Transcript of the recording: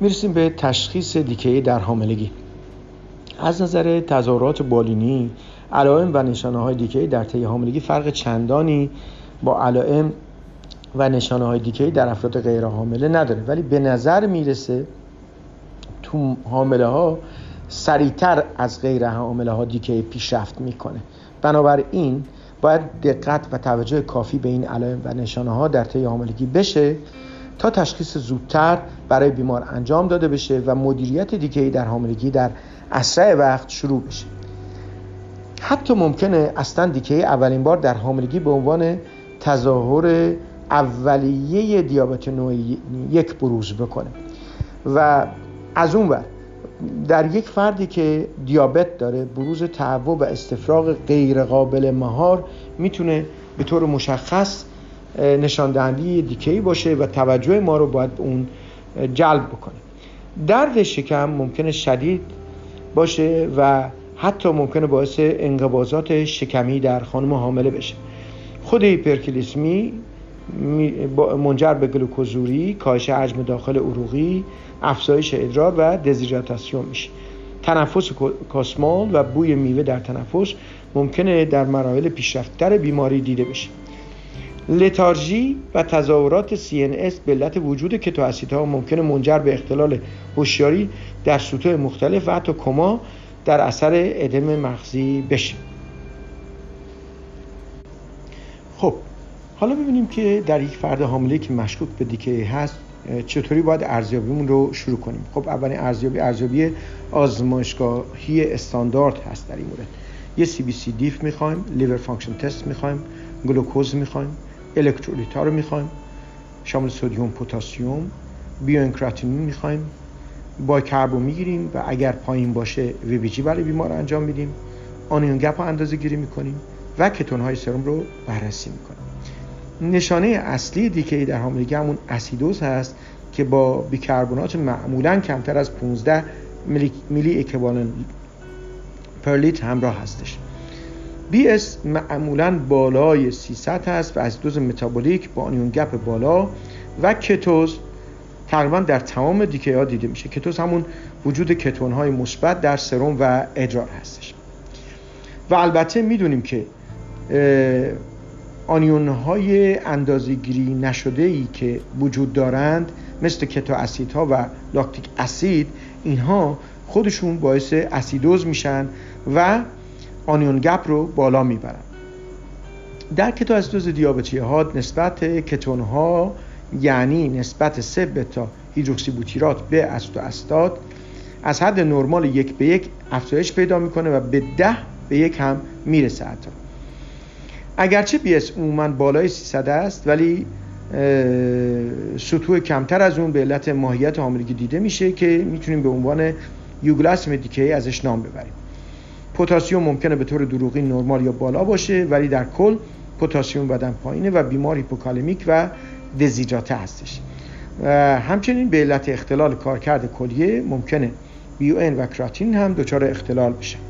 میرسیم به تشخیص دیکه در حاملگی. از نظر تظاهرات بالینی، علائم و نشانه‌های دیکه در طی حاملگی فرق چندانی با علائم و نشانه‌های دیکه در افراد غیر حامله نداره، ولی به نظر میرسه تو حامله ها سریعتر از غیر حامله ها دیکه پیشرفت میکنه. بنابراین باید دقت و توجه کافی به این علائم و نشانه ها در طی حاملگی بشه تا تشخیص زودتر برای بیمار انجام داده بشه و مدیریت دیکه‌ای در حاملگی در اسرع وقت شروع بشه. حتی ممکنه اصلا دیکه‌ای اولین بار در حاملگی به عنوان تظاهر اولیه دیابت نوع 1 بروز بکنه و از اون ور در یک فردی که دیابت داره، بروز تهوع و استفراغ غیر قابل مهار میتونه به طور مشخص نشان دهنده دیکه‌ای باشه و توجه ما رو باید اون جلب بکنه. درد شکم ممکنه شدید باشه و حتی ممکنه باعث انقباضات شکمی در خانم حامله بشه. خود هیپرکلسمی منجر به گلوکوزوری، کاهش حجم داخل عروقی، افزایش ادرار و دزیدراتاسیون میشه. تنفس کاسمال و بوی میوه در تنفس ممکنه در مراحل پیشرفت‌تر بیماری دیده بشه. لتارژی و تظاهرات CNS به علت وجود کتواسیدها ممکنه منجر به اختلال هوشیاری در سطوح مختلف و حتی کما در اثر ادم مغزی بشه. خب حالا ببینیم که در یک فرد حامله که مشکوک به دیکه هست چطوری باید ارزیابیمون رو شروع کنیم. خب اولین ارزیابی آزمایشگاهی استاندارد هست. در این مورد یه CBC دیف میخوایم، لیور فانکشن تست میخوایم، گلوکوز میخوایم، الکترولیت‌ها رو میخوایم، شامل سدیم، پتاسیم، بیوانکراتینین میخوایم، بایکربو میگیریم و اگر پایین باشه VBG برای بیمار انجام میدیم، آنیون گپ رو اندازه‌گیری میکنیم و کتون‌های سرم رو بررسی میکنیم. نشانه اصلی دیکه‌ای در حاملگی همون اسیدوز هست که با بیکربنات معمولاً کمتر از 15 میلی اکوالن پر لیتر همراه هستش. BS معمولاً بالای 300 هست و اسیدوز متابولیک با آنیون گپ بالا و کتوز تقریباً در تمام دیکه‌ها دیده میشه. کتوز همون وجود کتون‌های مثبت در سرم و ادرار هستش. و البته میدونیم که آنیون‌های اندازه‌گیری نشده‌ای که وجود دارند مثل کتواسیدها و لاکتیک اسید، اینها خودشون باعث اسیدوز میشن و آنیون گپ رو بالا میبرن. در کتواسیدوز دیابتی‌ها نسبت کتون‌ها، یعنی نسبت 3 بتا هیدروکسیبوتیرات به اسیدواسیدات، از حد نرمال 1:1 افزایش پیدا میکنه و به 10:1 هم میرسه. حتی اگرچه BS عموماً بالای 300 است، ولی سطوح کمتر از اون به علت ماهیت حاملگی دیده میشه که میتونیم به عنوان یوگلاسم دیکه‌ای ازش نام ببریم. پتاسیم ممکنه به طور دروغی نرمال یا بالا باشه، ولی در کل پتاسیم بدن پایینه و بیمار هیپوکالمیک و دزیدراته هستش. همچنین به علت اختلال کارکرد کلیه ممکنه BUN و کراتین هم دچار اختلال بشه.